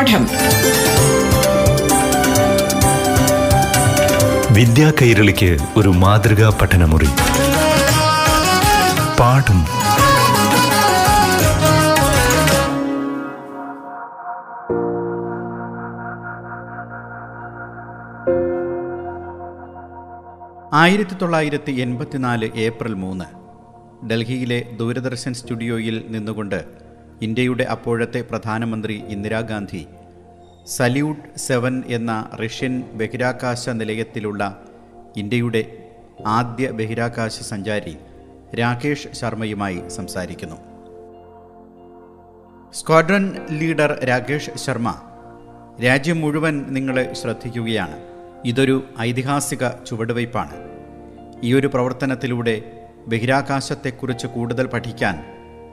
പാഠം. വിദ്യാ കൈരളിക്ക് ഒരു മാതൃകാ പഠനമുറി. പാഠം. ഏപ്രിൽ 3, 1984 ഡൽഹിയിലെ ദൂരദർശൻ സ്റ്റുഡിയോയിൽ നിന്നുകൊണ്ട് ഇന്ത്യയുടെ അപ്പോഴത്തെ പ്രധാനമന്ത്രി ഇന്ദിരാഗാന്ധി സല്യൂട്ട് 7 എന്ന റഷ്യൻ ബഹിരാകാശ നിലയത്തിലുള്ള ഇന്ത്യയുടെ ആദ്യ ബഹിരാകാശ സഞ്ചാരി രാകേഷ് ശർമ്മയുമായി സംസാരിക്കുന്നു. സ്ക്വാഡ്രൺ ലീഡർ രാകേഷ് ശർമ്മ, രാജ്യം മുഴുവൻ നിങ്ങളെ ശ്രദ്ധിക്കുകയാണ്. ഇതൊരു ഐതിഹാസിക ചുവടുവയ്പ്പാണ്. ഈയൊരു പ്രവർത്തനത്തിലൂടെ ബഹിരാകാശത്തെക്കുറിച്ച് കൂടുതൽ പഠിക്കാൻ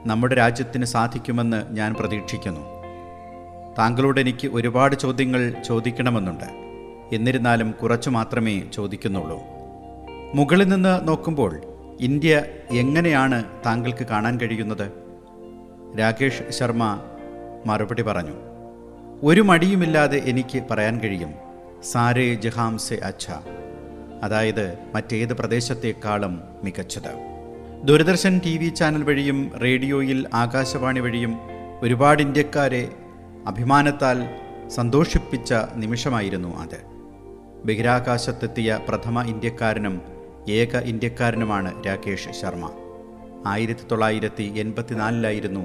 നമ്മുടെ രാജ്യത്തിന് സാധിക്കുമെന്ന് ഞാൻ പ്രതീക്ഷിക്കുന്നു. താങ്കളോട് എനിക്ക് ഒരുപാട് ചോദ്യങ്ങൾ ചോദിക്കണമെന്നുണ്ട്. എന്നിരുന്നാലും കുറച്ചു മാത്രമേ ചോദിക്കുന്നുള്ളൂ. മുകളിൽ നിന്ന് നോക്കുമ്പോൾ ഇന്ത്യ എങ്ങനെയാണ് താങ്കൾക്ക് കാണാൻ കഴിയുന്നത്? രാകേഷ് ശർമ്മ മറുപടി പറഞ്ഞു, ഒരു മടിയുമില്ലാതെ എനിക്ക് പറയാൻ കഴിയും, സാരേ ജഹാം സെ അച്ഛ, അതായത് മറ്റേത് പ്രദേശത്തേക്കാളും മികച്ചത്. ദൂരദർശൻ TV ചാനൽ വഴിയും റേഡിയോയിൽ ആകാശവാണി വഴിയും ഒരുപാട് ഇന്ത്യക്കാരെ അഭിമാനത്താൽ സന്തോഷിപ്പിച്ച നിമിഷമായിരുന്നു അത്. ബഹിരാകാശത്തെത്തിയ പ്രഥമ ഇന്ത്യക്കാരനും ഏക ഇന്ത്യക്കാരനുമാണ് രാകേഷ് ശർമ്മ. 1984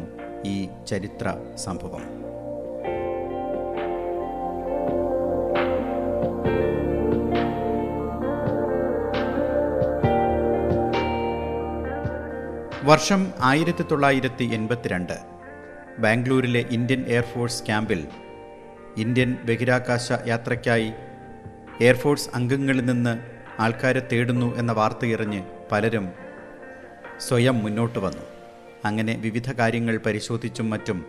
ഈ ചരിത്ര സംഭവം. വർഷം 1982 ബാംഗ്ലൂരിലെ ഇന്ത്യൻ എയർഫോഴ്സ് ക്യാമ്പിൽ ഇന്ത്യൻ ബഹിരാകാശ യാത്രയ്ക്കായി എയർഫോഴ്സ് അംഗങ്ങളിൽ നിന്ന് ആൾക്കാരെ തേടുന്നു എന്ന വാർത്തയെറിഞ്ഞ് പലരും സ്വയം മുന്നോട്ട് വന്നു. അങ്ങനെ വിവിധ കാര്യങ്ങൾ പരിശോധിച്ചും മറ്റും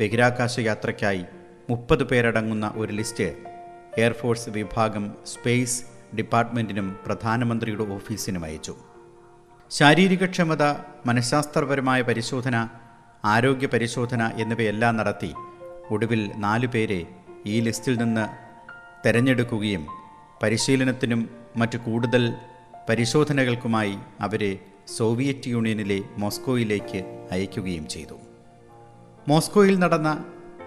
ബഹിരാകാശ യാത്രയ്ക്കായി 30 പേരടങ്ങുന്ന ഒരു ലിസ്റ്റ് എയർഫോഴ്സ് വിഭാഗം സ്പേസ് ഡിപ്പാർട്ട്മെൻറ്റിനും പ്രധാനമന്ത്രിയുടെ ഓഫീസിനും അയച്ചു. ശാരീരികക്ഷമത, മനഃശാസ്ത്രപരമായ പരിശോധന, ആരോഗ്യ പരിശോധന എന്നിവയെല്ലാം നടത്തി ഒടുവിൽ 4 പേരെ ഈ ലിസ്റ്റിൽ നിന്ന് തിരഞ്ഞെടുക്കുകയും പരിശീലനത്തിനും മറ്റു കൂടുതൽ പരിശോധനകൾക്കുമായി അവരെ സോവിയറ്റ് യൂണിയനിലെ മോസ്കോയിലേക്ക് അയക്കുകയും ചെയ്തു. മോസ്കോയിൽ നടന്ന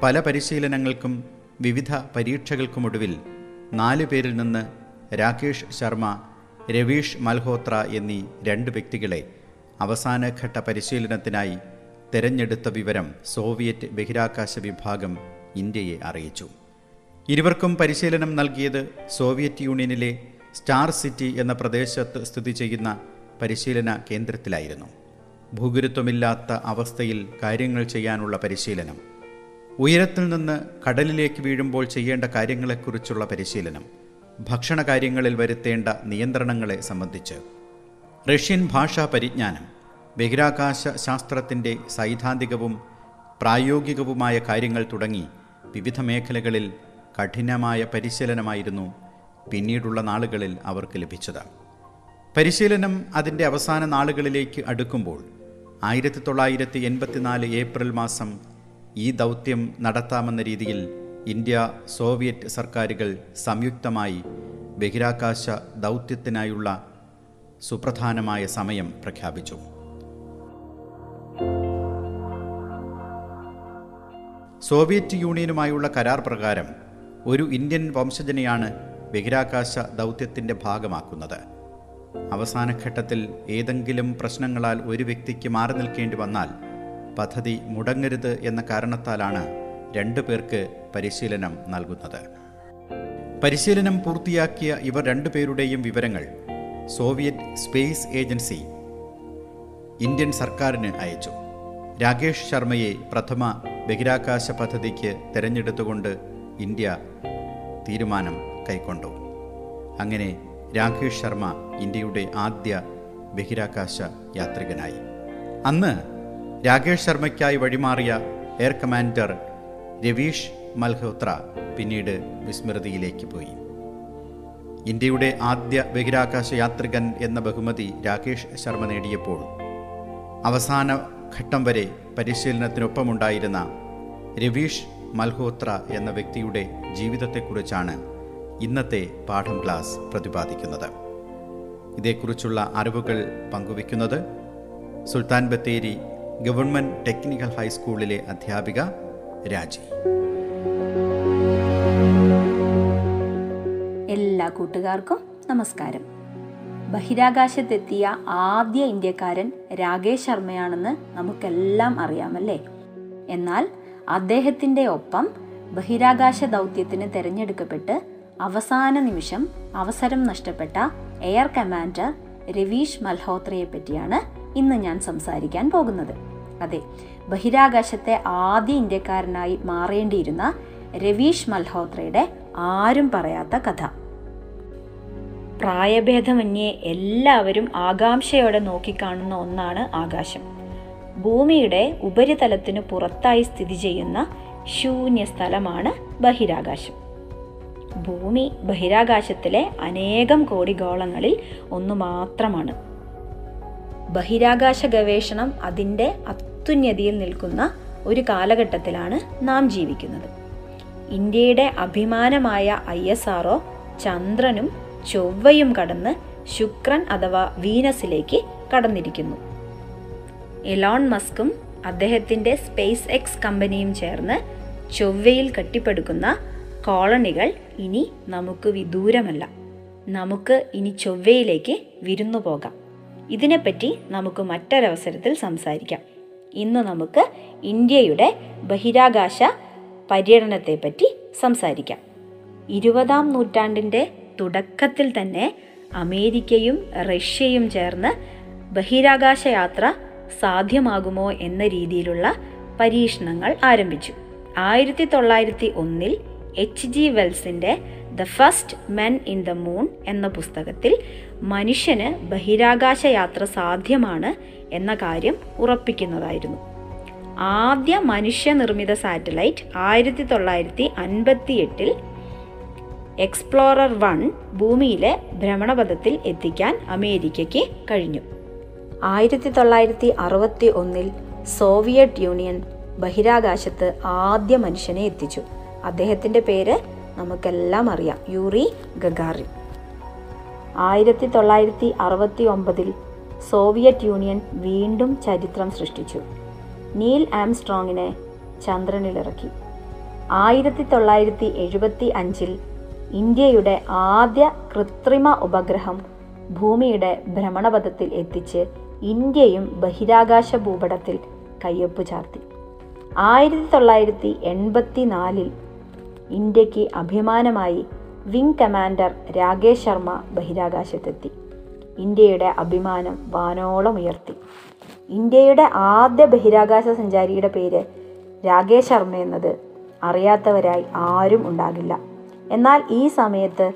പല പരിശീലനങ്ങൾക്കും വിവിധ പരീക്ഷകൾക്കുമൊടുവിൽ 4 പേരിൽ നിന്ന് രാകേഷ് ശർമ്മ, രവീഷ് മൽഹോത്ര എന്നീ 2 വ്യക്തികളെ അവസാനഘട്ട പരിശീലനത്തിനായി തിരഞ്ഞെടുത്ത വിവരം സോവിയറ്റ് ബഹിരാകാശ വിഭാഗം ഇന്ത്യയെ അറിയിച്ചു. ഇരുവർക്കും പരിശീലനം നൽകിയത് സോവിയറ്റ് യൂണിയനിലെ സ്റ്റാർ സിറ്റി എന്ന പ്രദേശത്ത് സ്ഥിതി ചെയ്യുന്ന പരിശീലന കേന്ദ്രത്തിലായിരുന്നു. ഭൂഗുരുത്വമില്ലാത്ത അവസ്ഥയിൽ കാര്യങ്ങൾ ചെയ്യാനുള്ള പരിശീലനം, ഉയരത്തിൽ നിന്ന് കടലിലേക്ക് വീഴുമ്പോൾ ചെയ്യേണ്ട കാര്യങ്ങളെക്കുറിച്ചുള്ള പരിശീലനം, ഭക്ഷണകാര്യങ്ങളിൽ വരുത്തേണ്ട നിയന്ത്രണങ്ങളെ സംബന്ധിച്ച്, റഷ്യൻ ഭാഷാ പരിജ്ഞാനം, ബഹിരാകാശ ശാസ്ത്രത്തിൻ്റെ സൈദ്ധാന്തികവും പ്രായോഗികവുമായ കാര്യങ്ങൾ തുടങ്ങി വിവിധ മേഖലകളിൽ കഠിനമായ പരിശീലനമായിരുന്നു പിന്നീടുള്ള നാളുകളിൽ അവർക്ക് ലഭിച്ചത്. പരിശീലനം അതിൻ്റെ അവസാന നാളുകളിലേക്ക് അടുക്കുമ്പോൾ 1984 ഏപ്രിൽ 3 ഈ ദൗത്യം നടത്താമെന്ന രീതിയിൽ ഇന്ത്യ സോവിയറ്റ് സർക്കാരുകൾ സംയുക്തമായി ബഹിരാകാശ ദൗത്യത്തിനായുള്ള സുപ്രധാനമായ സമയം പ്രഖ്യാപിച്ചു. സോവിയറ്റ് യൂണിയനുമായുള്ള കരാർ പ്രകാരം ഒരു ഇന്ത്യൻ വംശജനെയാണ് ബഹിരാകാശ ദൗത്യത്തിൻ്റെ ഭാഗമാക്കുന്നത്. അവസാനഘട്ടത്തിൽ ഏതെങ്കിലും പ്രശ്നങ്ങളാൽ ഒരു വ്യക്തിക്ക് മാറി നിൽക്കേണ്ടി വന്നാൽ പദ്ധതി മുടങ്ങരുത് എന്ന കാരണത്താലാണ് 2 പേർക്ക് പരിശീലനം നൽകുന്നത്. പരിശീലനം പൂർത്തിയാക്കിയ ഇവർ 2 പേരുടെയും വിവരങ്ങൾ സോവിയറ്റ് സ്പേസ് ഏജൻസി ഇന്ത്യൻ സർക്കാരിന് അയച്ചു. രാകേഷ് ശർമ്മയെ പ്രഥമ ബഹിരാകാശ പദ്ധതിക്ക് തിരഞ്ഞെടുത്തുകൊണ്ട് ഇന്ത്യ തീരുമാനം കൈക്കൊണ്ടു. അങ്ങനെ രാകേഷ് ശർമ്മ ഇന്ത്യയുടെ ആദ്യ ബഹിരാകാശ യാത്രികനായി. അന്ന് രാകേഷ് ശർമ്മയ്ക്കായി വഴിമാറിയ എയർ കമാൻഡർ രവീഷ് മൽഹോത്ര പിന്നീട് വിസ്മൃതിയിലേക്ക് പോയി. ഇന്ത്യയുടെ ആദ്യ ബഹിരാകാശ യാത്രികൻ എന്ന ബഹുമതി രാകേഷ് ശർമ്മ നേടിയപ്പോൾ അവസാന ഘട്ടം വരെ പരിശീലനത്തിനൊപ്പമുണ്ടായിരുന്ന രവീഷ് മൽഹോത്ര എന്ന വ്യക്തിയുടെ ജീവിതത്തെക്കുറിച്ചാണ് ഇന്നത്തെ പാഠം ക്ലാസ് പ്രതിപാദിക്കുന്നത്. ഇതേക്കുറിച്ചുള്ള അറിവുകൾ പങ്കുവയ്ക്കുന്നത് സുൽത്താൻ ബത്തേരി ഗവൺമെൻറ് ടെക്നിക്കൽ ഹൈസ്കൂളിലെ അധ്യാപിക രാജി. എല്ലാ കൂട്ടുകാർക്കും നമസ്കാരം. ബഹിരാകാശത്തെത്തിയ ആദ്യ ഇന്ത്യക്കാരൻ രാകേഷ് ശർമ്മയാണെന്ന് നമുക്കെല്ലാം അറിയാമല്ലേ. എന്നാൽ അദ്ദേഹത്തിൻ്റെ ഒപ്പം ബഹിരാകാശ ദൗത്യത്തിന് തിരഞ്ഞെടുക്കപ്പെട്ട് അവസാന നിമിഷം അവസരം നഷ്ടപ്പെട്ട എയർ കമാൻഡർ രവീഷ് മൽഹോത്രയെ പറ്റിയാണ് ഇന്ന് ഞാൻ സംസാരിക്കാൻ പോകുന്നത്. അതെ, ബഹിരാകാശത്തെ ആദ്യ ഇന്ത്യക്കാരനായി മാറേണ്ടിയിരുന്ന രവീഷ് മൽഹോത്രയുടെ ആരും പറയാത്ത കഥ. പ്രായഭേദമന്യേ എല്ലാവരും ആകാംക്ഷയോടെ നോക്കിക്കാണുന്ന ഒന്നാണ് ആകാശം. ഭൂമിയുടെ ഉപരിതലത്തിനു പുറത്തായി സ്ഥിതി ചെയ്യുന്ന ശൂന്യസ്ഥലമാണ് ബഹിരാകാശം. ഭൂമി ബഹിരാകാശത്തിലെ അനേകം കോടി ഗോളങ്ങളിൽ ഒന്ന് മാത്രമാണ്. ബഹിരാകാശ ഗവേഷണം അതിൻ്റെ അത്യുന്നതിയിൽ നിൽക്കുന്ന ഒരു കാലഘട്ടത്തിലാണ് നാം ജീവിക്കുന്നത്. ഇന്ത്യയുടെ അഭിമാനമായ ISRO ചന്ദ്രനും ചൊവ്വയും കടന്ന് ശുക്രൻ അഥവാ വീനസിലേക്ക് കടന്നിരിക്കുന്നു. എലോൺ മസ്കും അദ്ദേഹത്തിൻ്റെ SpaceX കമ്പനിയും ചേർന്ന് ചൊവ്വയിൽ കെട്ടിപ്പടുക്കുന്ന കോളനികൾ ഇനി നമുക്ക് വിദൂരമല്ല. നമുക്ക് ഇനി ചൊവ്വയിലേക്ക് വിരുന്നു പോകാം. ഇതിനെപ്പറ്റി നമുക്ക് മറ്റൊരവസരത്തിൽ സംസാരിക്കാം. ഇന്ന് നമുക്ക് ഇന്ത്യയുടെ ബഹിരാകാശ പര്യടനത്തെപ്പറ്റി സംസാരിക്കാം. 20-ാം നൂറ്റാണ്ടിൻ്റെ തുടക്കത്തിൽ തന്നെ അമേരിക്കയും റഷ്യയും ചേർന്ന് ബഹിരാകാശ യാത്ര സാധ്യമാകുമോ എന്ന രീതിയിലുള്ള പരീക്ഷണങ്ങൾ ആരംഭിച്ചു. 1901 HG വെൽസിൻ്റെ The First Men in the Moon എന്ന പുസ്തകത്തിൽ മനുഷ്യന് ബഹിരാകാശ യാത്ര സാധ്യമാണ് എന്ന കാര്യം ഉറപ്പിക്കുന്നതായിരുന്നു. ആദ്യ മനുഷ്യനിർമ്മിത സാറ്റലൈറ്റ് 1958 എക്സ്പ്ലോറർ 1 ഭൂമിയിലെ ഭ്രമണപഥത്തിൽ എത്തിക്കാൻ അമേരിക്കയ്ക്ക് കഴിഞ്ഞു. 1961 സോവിയറ്റ് യൂണിയൻ ബഹിരാകാശത്ത് ആദ്യ മനുഷ്യനെ എത്തിച്ചു. അദ്ദേഹത്തിൻ്റെ പേര് നമുക്കെല്ലാം അറിയാം, യൂറി ഗഗാറിൻ. 1969 സോവിയറ്റ് യൂണിയൻ വീണ്ടും ചരിത്രം സൃഷ്ടിച്ചു. നീൽ ആംസ്ട്രോങ്ങിനെ ചന്ദ്രനിലിറക്കി. 1975 ഇന്ത്യയുടെ ആദ്യ കൃത്രിമ ഉപഗ്രഹം ഭൂമിയുടെ ഭ്രമണപഥത്തിൽ എത്തിച്ച് ഇന്ത്യയും ബഹിരാകാശ ഭൂപടത്തിൽ കയ്യൊപ്പ് ചാർത്തി. 1984 ഇന്ത്യക്ക് അഭിമാനമായി വിംഗ് കമാൻഡർ രാകേഷ് ശർമ്മ ബഹിരാകാശത്തെത്തി. ഇന്ത്യയുടെ അഭിമാനം വാനോളം ഉയർത്തി. ഇന്ത്യയുടെ ആദ്യ ബഹിരാകാശ സഞ്ചാരിയുടെ പേര് രാകേഷ് ശർമ്മ എന്നത് അറിയാത്തവരായി ആരും ഉണ്ടാകില്ല. എന്നാൽ ഈ സമയത്ത്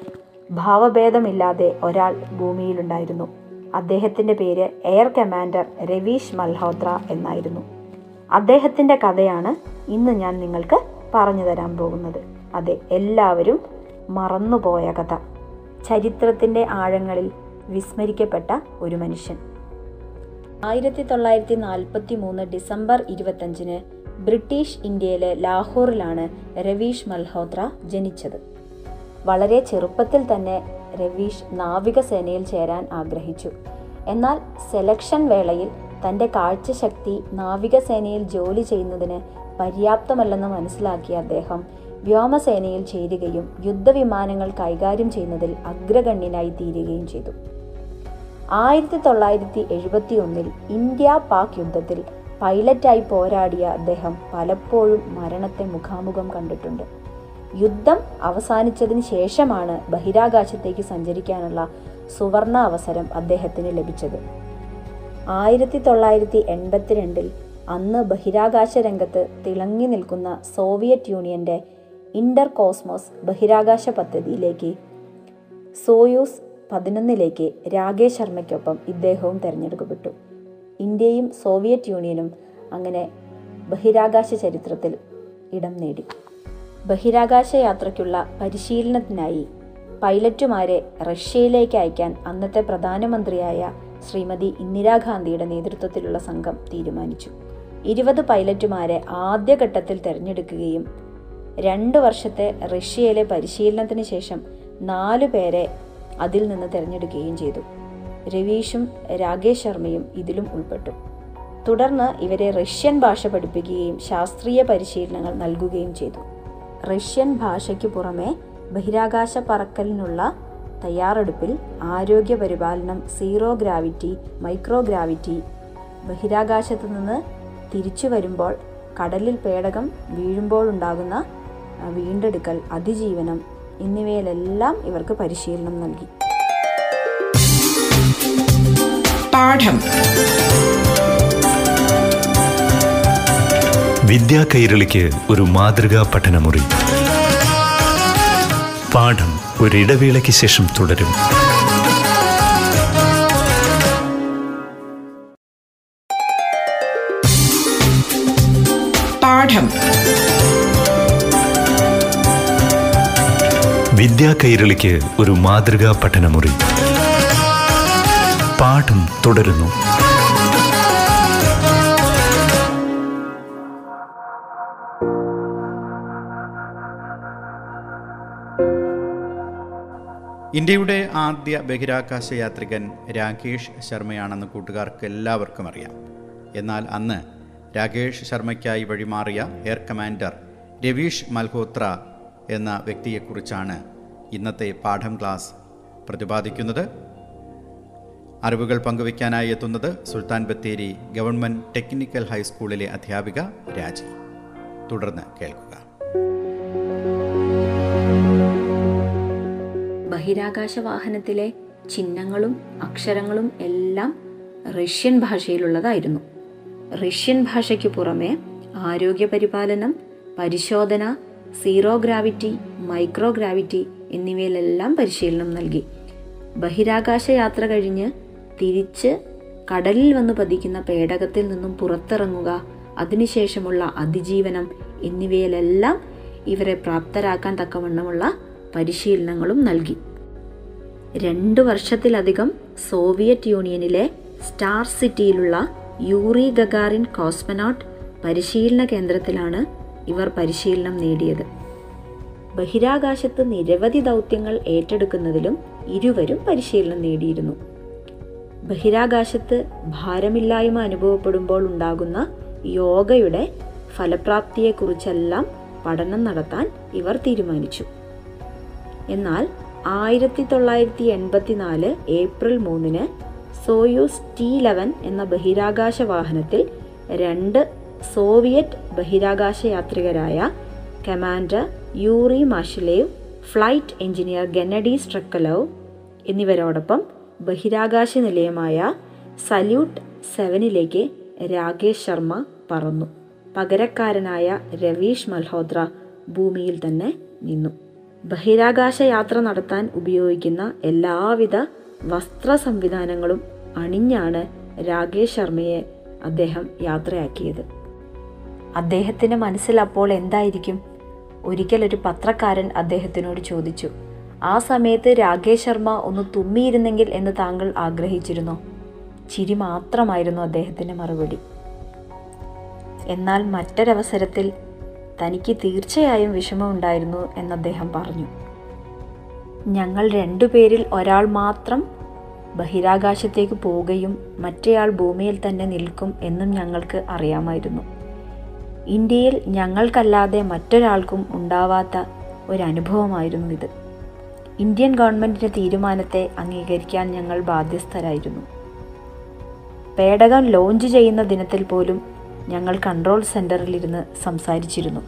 ഭാവഭേദമില്ലാതെ ഒരാൾ ഭൂമിയിലുണ്ടായിരുന്നു. അദ്ദേഹത്തിൻ്റെ പേര് എയർ കമാൻഡർ രവീഷ് മൽഹോത്ര എന്നായിരുന്നു. അദ്ദേഹത്തിൻ്റെ കഥയാണ് ഇന്ന് ഞാൻ നിങ്ങൾക്ക് പറഞ്ഞു തരാൻ പോകുന്നത്. അതെ, എല്ലാവരും മറന്നുപോയ കഥ. ചരിത്രത്തിൻ്റെ ആഴങ്ങളിൽ വിസ്മരിക്കപ്പെട്ട ഒരു മനുഷ്യൻ. 1943 ഡിസംബർ 25-ന് ബ്രിട്ടീഷ് ഇന്ത്യയിലെ ലാഹോറിലാണ് രവീഷ് മൽഹോത്ര ജനിച്ചത്. വളരെ ചെറുപ്പത്തിൽ തന്നെ രവീഷ് നാവികസേനയിൽ ചേരാൻ ആഗ്രഹിച്ചു. എന്നാൽ സെലക്ഷൻ വേളയിൽ തൻ്റെ കാഴ്ചശക്തി നാവികസേനയിൽ ജോലി ചെയ്യുന്നതിന് പര്യാപ്തമല്ലെന്ന് മനസ്സിലാക്കിയ അദ്ദേഹം വ്യോമസേനയിൽ ചേരുകയും യുദ്ധവിമാനങ്ങൾ കൈകാര്യം ചെയ്യുന്നതിൽ അഗ്രഗണ്യനായി തീരുകയും ചെയ്തു. 1971 ഇന്ത്യ പാക് യുദ്ധത്തിൽ പൈലറ്റായി പോരാടിയ അദ്ദേഹം പലപ്പോഴും മരണത്തെ മുഖാമുഖം കണ്ടിട്ടുണ്ട്. യുദ്ധം അവസാനിച്ചതിന് ശേഷമാണ് ബഹിരാകാശത്തേക്ക് സഞ്ചരിക്കാനുള്ള സുവർണ അവസരം അദ്ദേഹത്തിന് ലഭിച്ചത്. 1982 അന്ന് ബഹിരാകാശ രംഗത്ത് തിളങ്ങി നിൽക്കുന്ന സോവിയറ്റ് യൂണിയൻ്റെ ഇൻ്റർ കോസ്മോസ് ബഹിരാകാശ പദ്ധതിയിലേക്ക് സോയൂസ് 11ലേക്ക് രാകേഷ് ശർമ്മയ്ക്കൊപ്പം ഇദ്ദേഹവും തിരഞ്ഞെടുക്കപ്പെട്ടു. ഇന്ത്യയും സോവിയറ്റ് യൂണിയനും അങ്ങനെ ബഹിരാകാശ ചരിത്രത്തിൽ ഇടം നേടി. ബഹിരാകാശ യാത്രയ്ക്കുള്ള പരിശീലനത്തിനായി പൈലറ്റുമാരെ റഷ്യയിലേക്ക് അയക്കാൻ അന്നത്തെ പ്രധാനമന്ത്രിയായ ശ്രീമതി ഇന്ദിരാഗാന്ധിയുടെ നേതൃത്വത്തിലുള്ള സംഘം തീരുമാനിച്ചു. 20 പൈലറ്റുമാരെ ആദ്യഘട്ടത്തിൽ തിരഞ്ഞെടുക്കുകയും 2 വർഷത്തെ റഷ്യയിലെ പരിശീലനത്തിന് ശേഷം 4 പേരെ അതിൽ നിന്ന് തിരഞ്ഞെടുക്കുകയും ചെയ്തു. രവീഷും രാകേഷ് ശർമ്മയും ഇതിലും ഉൾപ്പെട്ടു. തുടർന്ന് ഇവരെ റഷ്യൻ ഭാഷ പഠിപ്പിക്കുകയും ശാസ്ത്രീയ പരിശീലനങ്ങൾ നൽകുകയും ചെയ്തു. റഷ്യൻ ഭാഷയ്ക്ക് പുറമെ ബഹിരാകാശ പറക്കലിനുള്ള തയ്യാറെടുപ്പിൽ ആരോഗ്യ പരിപാലനം, സീറോ ഗ്രാവിറ്റി, മൈക്രോ ഗ്രാവിറ്റി, ബഹിരാകാശത്തു നിന്ന് തിരിച്ചു വരുമ്പോൾ കടലിൽ പേടകം വീഴുമ്പോഴുണ്ടാകുന്ന വീണ്ടെടുക്കൽ, അതിജീവനം എന്നിവയിലെല്ലാം ഇവർക്ക് പരിശീലനം നൽകി. പാഠം വിദ്യാ കൈരളിക്ക് ഒരു മാതൃകാ പഠനമുറി. പാഠം ഒരിടവേളയ്ക്ക് ശേഷം തുടരും. പാഠം വിദ്യാ കൈരളിക്ക് ഒരു മാതൃകാ പഠനമുറി. പാഠം തുടരുന്നു. ഇന്ത്യയുടെ ആദ്യ ബഹിരാകാശ യാത്രികൻ രാകേഷ് ശർമ്മയാണെന്ന് കൂട്ടുകാർക്ക് എല്ലാവർക്കും അറിയാം. എന്നാൽ അന്ന് രാകേഷ് ശർമ്മയ്ക്കായി വഴിമാറിയ എയർ കമാൻഡർ രവീഷ് മൽഹോത്ര എന്ന വ്യക്തിയെക്കുറിച്ചാണ് ഇന്നത്തെ പാഠം ക്ലാസ് പ്രതിപാദിക്കുന്നത്. അറിവുകൾ പങ്കുവയ്ക്കാനായി എത്തുന്നത് സുൽത്താൻ ബത്തേരി ഗവൺമെൻറ് ടെക്നിക്കൽ ഹൈസ്കൂളിലെ അധ്യാപിക രാജി. തുടർന്ന് കേൾക്കുക. ബഹിരാകാശ വാഹനത്തിലെ ചിഹ്നങ്ങളും അക്ഷരങ്ങളും എല്ലാം റഷ്യൻ ഭാഷയിലുള്ളതായിരുന്നു. റഷ്യൻ ഭാഷയ്ക്ക് പുറമെ ആരോഗ്യ പരിപാലനം, പരിശോധന, സീറോ ഗ്രാവിറ്റി, മൈക്രോ ഗ്രാവിറ്റി എന്നിവയിലെല്ലാം പരിശീലനം നൽകി. ബഹിരാകാശ യാത്ര കഴിഞ്ഞ് തിരിച്ച് കടലിൽ വന്ന് പതിക്കുന്ന പേടകത്തിൽ നിന്നും പുറത്തിറങ്ങുക, അതിനുശേഷമുള്ള അതിജീവനം എന്നിവയിലെല്ലാം ഇവരെ പ്രാപ്തരാക്കാൻ തക്കവണ്ണമുള്ള പരിശീലനങ്ങളും നൽകി. 2 വർഷത്തിലധികം സോവിയറ്റ് യൂണിയനിലെ സ്റ്റാർ സിറ്റിയിലുള്ള യൂറി ഗഗാറിൻ കോസ്മനോട്ട് പരിശീലന കേന്ദ്രത്തിലാണ് ഇവർ പരിശീലനം നേടിയത്. ബഹിരാകാശത്ത് നിരവധി ദൗത്യങ്ങൾ ഏറ്റെടുക്കുന്നതിലും ഇരുവരും പരിശീലനം നേടിയിരുന്നു. ബഹിരാകാശത്ത് ഭാരമില്ലായ്മ അനുഭവപ്പെടുമ്പോൾ ഉണ്ടാകുന്ന യോഗയുടെ ഫലപ്രാപ്തിയെക്കുറിച്ചെല്ലാം പഠനം നടത്താൻ ഇവർ തീരുമാനിച്ചു. എന്നാൽ 1984 ഏപ്രിൽ 3-ന് സോയൂസ് T-11 എന്ന ബഹിരാകാശ വാഹനത്തിൽ 2 സോവിയറ്റ് ബഹിരാകാശ യാത്രികരായ കമാൻഡർ യൂറി മാഷ്ലേവ്, ഫ്ലൈറ്റ് എഞ്ചിനീയർ ഗെന്നഡി സ്ട്രക്കലോവ് എന്നിവരോടൊപ്പം ബഹിരാകാശ നിലയമായ സല്യൂട്ട് 7 രാകേഷ് ശർമ്മ പറന്നു. പകരക്കാരനായ രവീഷ് മൽഹോത്ര ഭൂമിയിൽ തന്നെ നിന്നു. ബഹിരാകാശ യാത്ര നടത്താൻ ഉപയോഗിക്കുന്ന എല്ലാവിധ വസ്ത്ര സംവിധാനങ്ങളും അണിഞ്ഞാണ് രാകേഷ് ശർമ്മയെ അദ്ദേഹം യാത്രയാക്കിയത്. അദ്ദേഹത്തിൻ്റെ മനസ്സിൽ അപ്പോൾ എന്തായിരിക്കും? ഒരിക്കലൊരു പത്രക്കാരൻ അദ്ദേഹത്തിനോട് ചോദിച്ചു, ആ സമയത്ത് രാകേഷ് ശർമ്മ ഒന്ന് തുമ്മിയിരുന്നെങ്കിൽ എന്ന് താങ്കൾ ആഗ്രഹിച്ചിരുന്നോ? ചിരി മാത്രമായിരുന്നു അദ്ദേഹത്തിൻ്റെ മറുപടി. എന്നാൽ മറ്റൊരവസരത്തിൽ തനിക്ക് തീർച്ചയായും വിഷമമുണ്ടായിരുന്നു എന്നദ്ദേഹം പറഞ്ഞു. ഞങ്ങൾ 2 പേരിൽ ഒരാൾ മാത്രം ബഹിരാകാശത്തേക്ക് പോവുകയും മറ്റേയാൾ ഭൂമിയിൽ തന്നെ നിൽക്കും എന്നും ഞങ്ങൾക്ക് അറിയാമായിരുന്നു. ഇന്ത്യയിൽ ഞങ്ങൾക്കല്ലാതെ മറ്റൊരാൾക്കും ഉണ്ടാവാത്ത ഒരനുഭവമായിരുന്നു ഇത്. ഇന്ത്യൻ ഗവൺമെൻറ്റിൻ്റെ തീരുമാനത്തെ അംഗീകരിക്കാൻ ഞങ്ങൾ ബാധ്യസ്ഥരായിരുന്നു. പേടകം ലോഞ്ച് ചെയ്യുന്ന ദിനത്തിൽ പോലും ഞങ്ങൾ കൺട്രോൾ സെൻറ്ററിലിരുന്ന് സംസാരിച്ചിരുന്നു.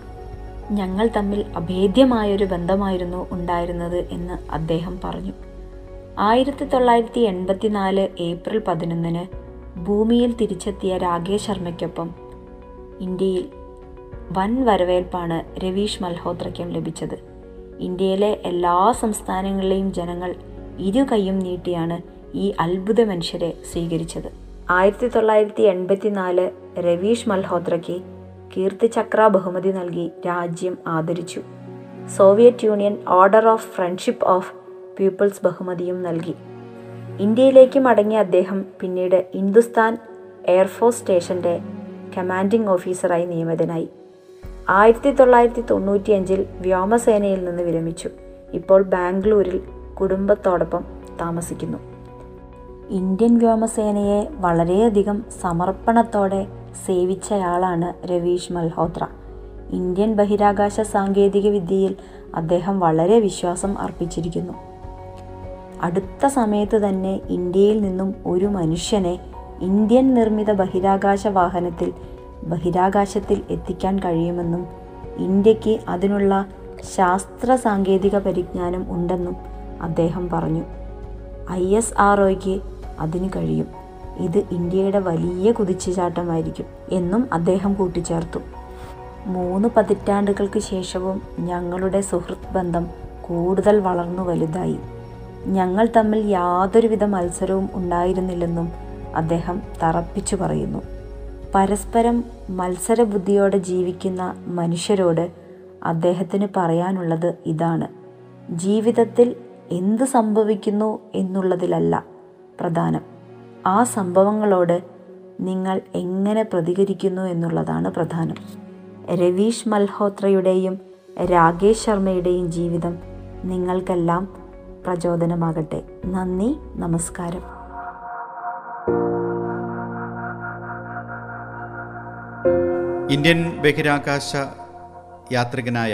ഞങ്ങൾ തമ്മിൽ അഭേദ്യമായൊരു ബന്ധമായിരുന്നു ഉണ്ടായിരുന്നത് എന്ന് അദ്ദേഹം പറഞ്ഞു. 1984 ഏപ്രിൽ 11-ന് ഭൂമിയിൽ തിരിച്ചെത്തിയ രാകേഷ് ശർമ്മയ്ക്കൊപ്പം ഇന്ത്യയിൽ വൻ വരവേൽപ്പാണ് രവീഷ് മൽഹോത്രയ്ക്കും ലഭിച്ചത്. ഇന്ത്യയിലെ എല്ലാ സംസ്ഥാനങ്ങളിലെയും ജനങ്ങൾ ഇരുകൈയും നീട്ടിയാണ് ഈ അത്ഭുത മനുഷ്യരെ സ്വീകരിച്ചത്. 1984 രവീഷ് മൽഹോത്രയ്ക്ക് കീർത്തിചക്ര ബഹുമതി നൽകി രാജ്യം ആദരിച്ചു. Soviet union order of friendship of people's ബഹുമതിയും നൽകി. ഇന്ത്യയിലേക്ക് മടങ്ങിയ അദ്ദേഹം പിന്നീട് ഹിന്ദുസ്ഥാൻ എയർഫോഴ്സ് സ്റ്റേഷൻ്റെ കമാൻഡിംഗ് ഓഫീസറായി നിയമിതനായി. 1995-ൽ വ്യോമസേനയിൽ നിന്ന് വിരമിച്ചു. ഇപ്പോൾ ബാംഗ്ലൂരിൽ കുടുംബത്തോടൊപ്പം താമസിക്കുന്നു. ഇന്ത്യൻ വ്യോമസേനയെ വളരെയധികം സമർപ്പണത്തോടെ സേവിച്ചയാളാണ് രവീഷ് മൽഹോത്ര. ഇന്ത്യൻ ബഹിരാകാശ സാങ്കേതിക വിദ്യയിൽ അദ്ദേഹം വളരെ വിശ്വാസം അർപ്പിച്ചിരിക്കുന്നു. അടുത്ത സമയത്ത് തന്നെ ഇന്ത്യയിൽ നിന്നും ഒരു മനുഷ്യനെ ഇന്ത്യൻ നിർമ്മിത ബഹിരാകാശ വാഹനത്തിൽ ബഹിരാകാശത്തിൽ എത്തിക്കാൻ കഴിയുമെന്നും ഇന്ത്യക്ക് അതിനുള്ള ശാസ്ത്ര സാങ്കേതിക പരിജ്ഞാനം ഉണ്ടെന്നും അദ്ദേഹം പറഞ്ഞു. ISROയ്ക്ക് അതിന് കഴിയും, ഇത് ഇന്ത്യയുടെ വലിയ കുതിച്ചുചാട്ടമായിരിക്കും എന്നും അദ്ദേഹം കൂട്ടിച്ചേർത്തു. 3 പതിറ്റാണ്ടുകൾക്ക് ശേഷവും ഞങ്ങളുടെ സുഹൃത്ത് ബന്ധം കൂടുതൽ വളർന്നു വലുതായി. ഞങ്ങൾ തമ്മിൽ യാതൊരുവിധ മത്സരവും ഉണ്ടായിരുന്നില്ലെന്നും അദ്ദേഹം തറപ്പിച്ചു പറയുന്നു. പരസ്പരം മത്സരബുദ്ധിയോടെ ജീവിക്കുന്ന മനുഷ്യരോട് അദ്ദേഹത്തിന് പറയാനുള്ളത് ഇതാണ്: ജീവിതത്തിൽ എന്ത് സംഭവിക്കുന്നു എന്നുള്ളതിലല്ല പ്രധാനം, ആ സംഭവങ്ങളോട് നിങ്ങൾ എങ്ങനെ പ്രതികരിക്കുന്നു എന്നുള്ളതാണ് പ്രധാനം. രവീഷ് മൽഹോത്രയുടെയും രാകേഷ് ശർമ്മയുടെയും ജീവിതം നിങ്ങൾക്കെല്ലാം പ്രചോദനമാകട്ടെ. നന്ദി, നമസ്കാരം. ഇന്ത്യൻ ബഹിരാകാശ യാത്രികനായ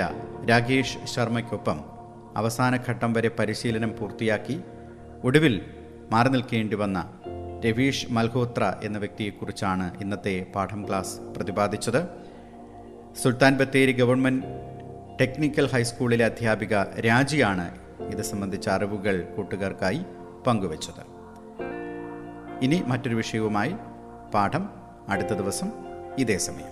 രാകേഷ് ശർമ്മയ്ക്കൊപ്പം അവസാനഘട്ടം വരെ പരിശീലനം പൂർത്തിയാക്കി ഒടുവിൽ മാറി നിൽക്കേണ്ടി വന്ന രവീഷ് മൽഹോത്ര എന്ന വ്യക്തിയെക്കുറിച്ചാണ് ഇന്നത്തെ പാഠം ക്ലാസ് പ്രതിപാദിച്ചത്. സുൽത്താൻ ബത്തേരി ഗവൺമെൻറ് ടെക്നിക്കൽ ഹൈസ്കൂളിലെ അധ്യാപിക രാജിയാണ് ഇത് സംബന്ധിച്ച അറിവുകൾ കൂട്ടുകാർക്കായി പങ്കുവച്ചത്. ഇനി മറ്റൊരു വിഷയവുമായി പാഠം അടുത്ത ദിവസം ഇതേ സമയം.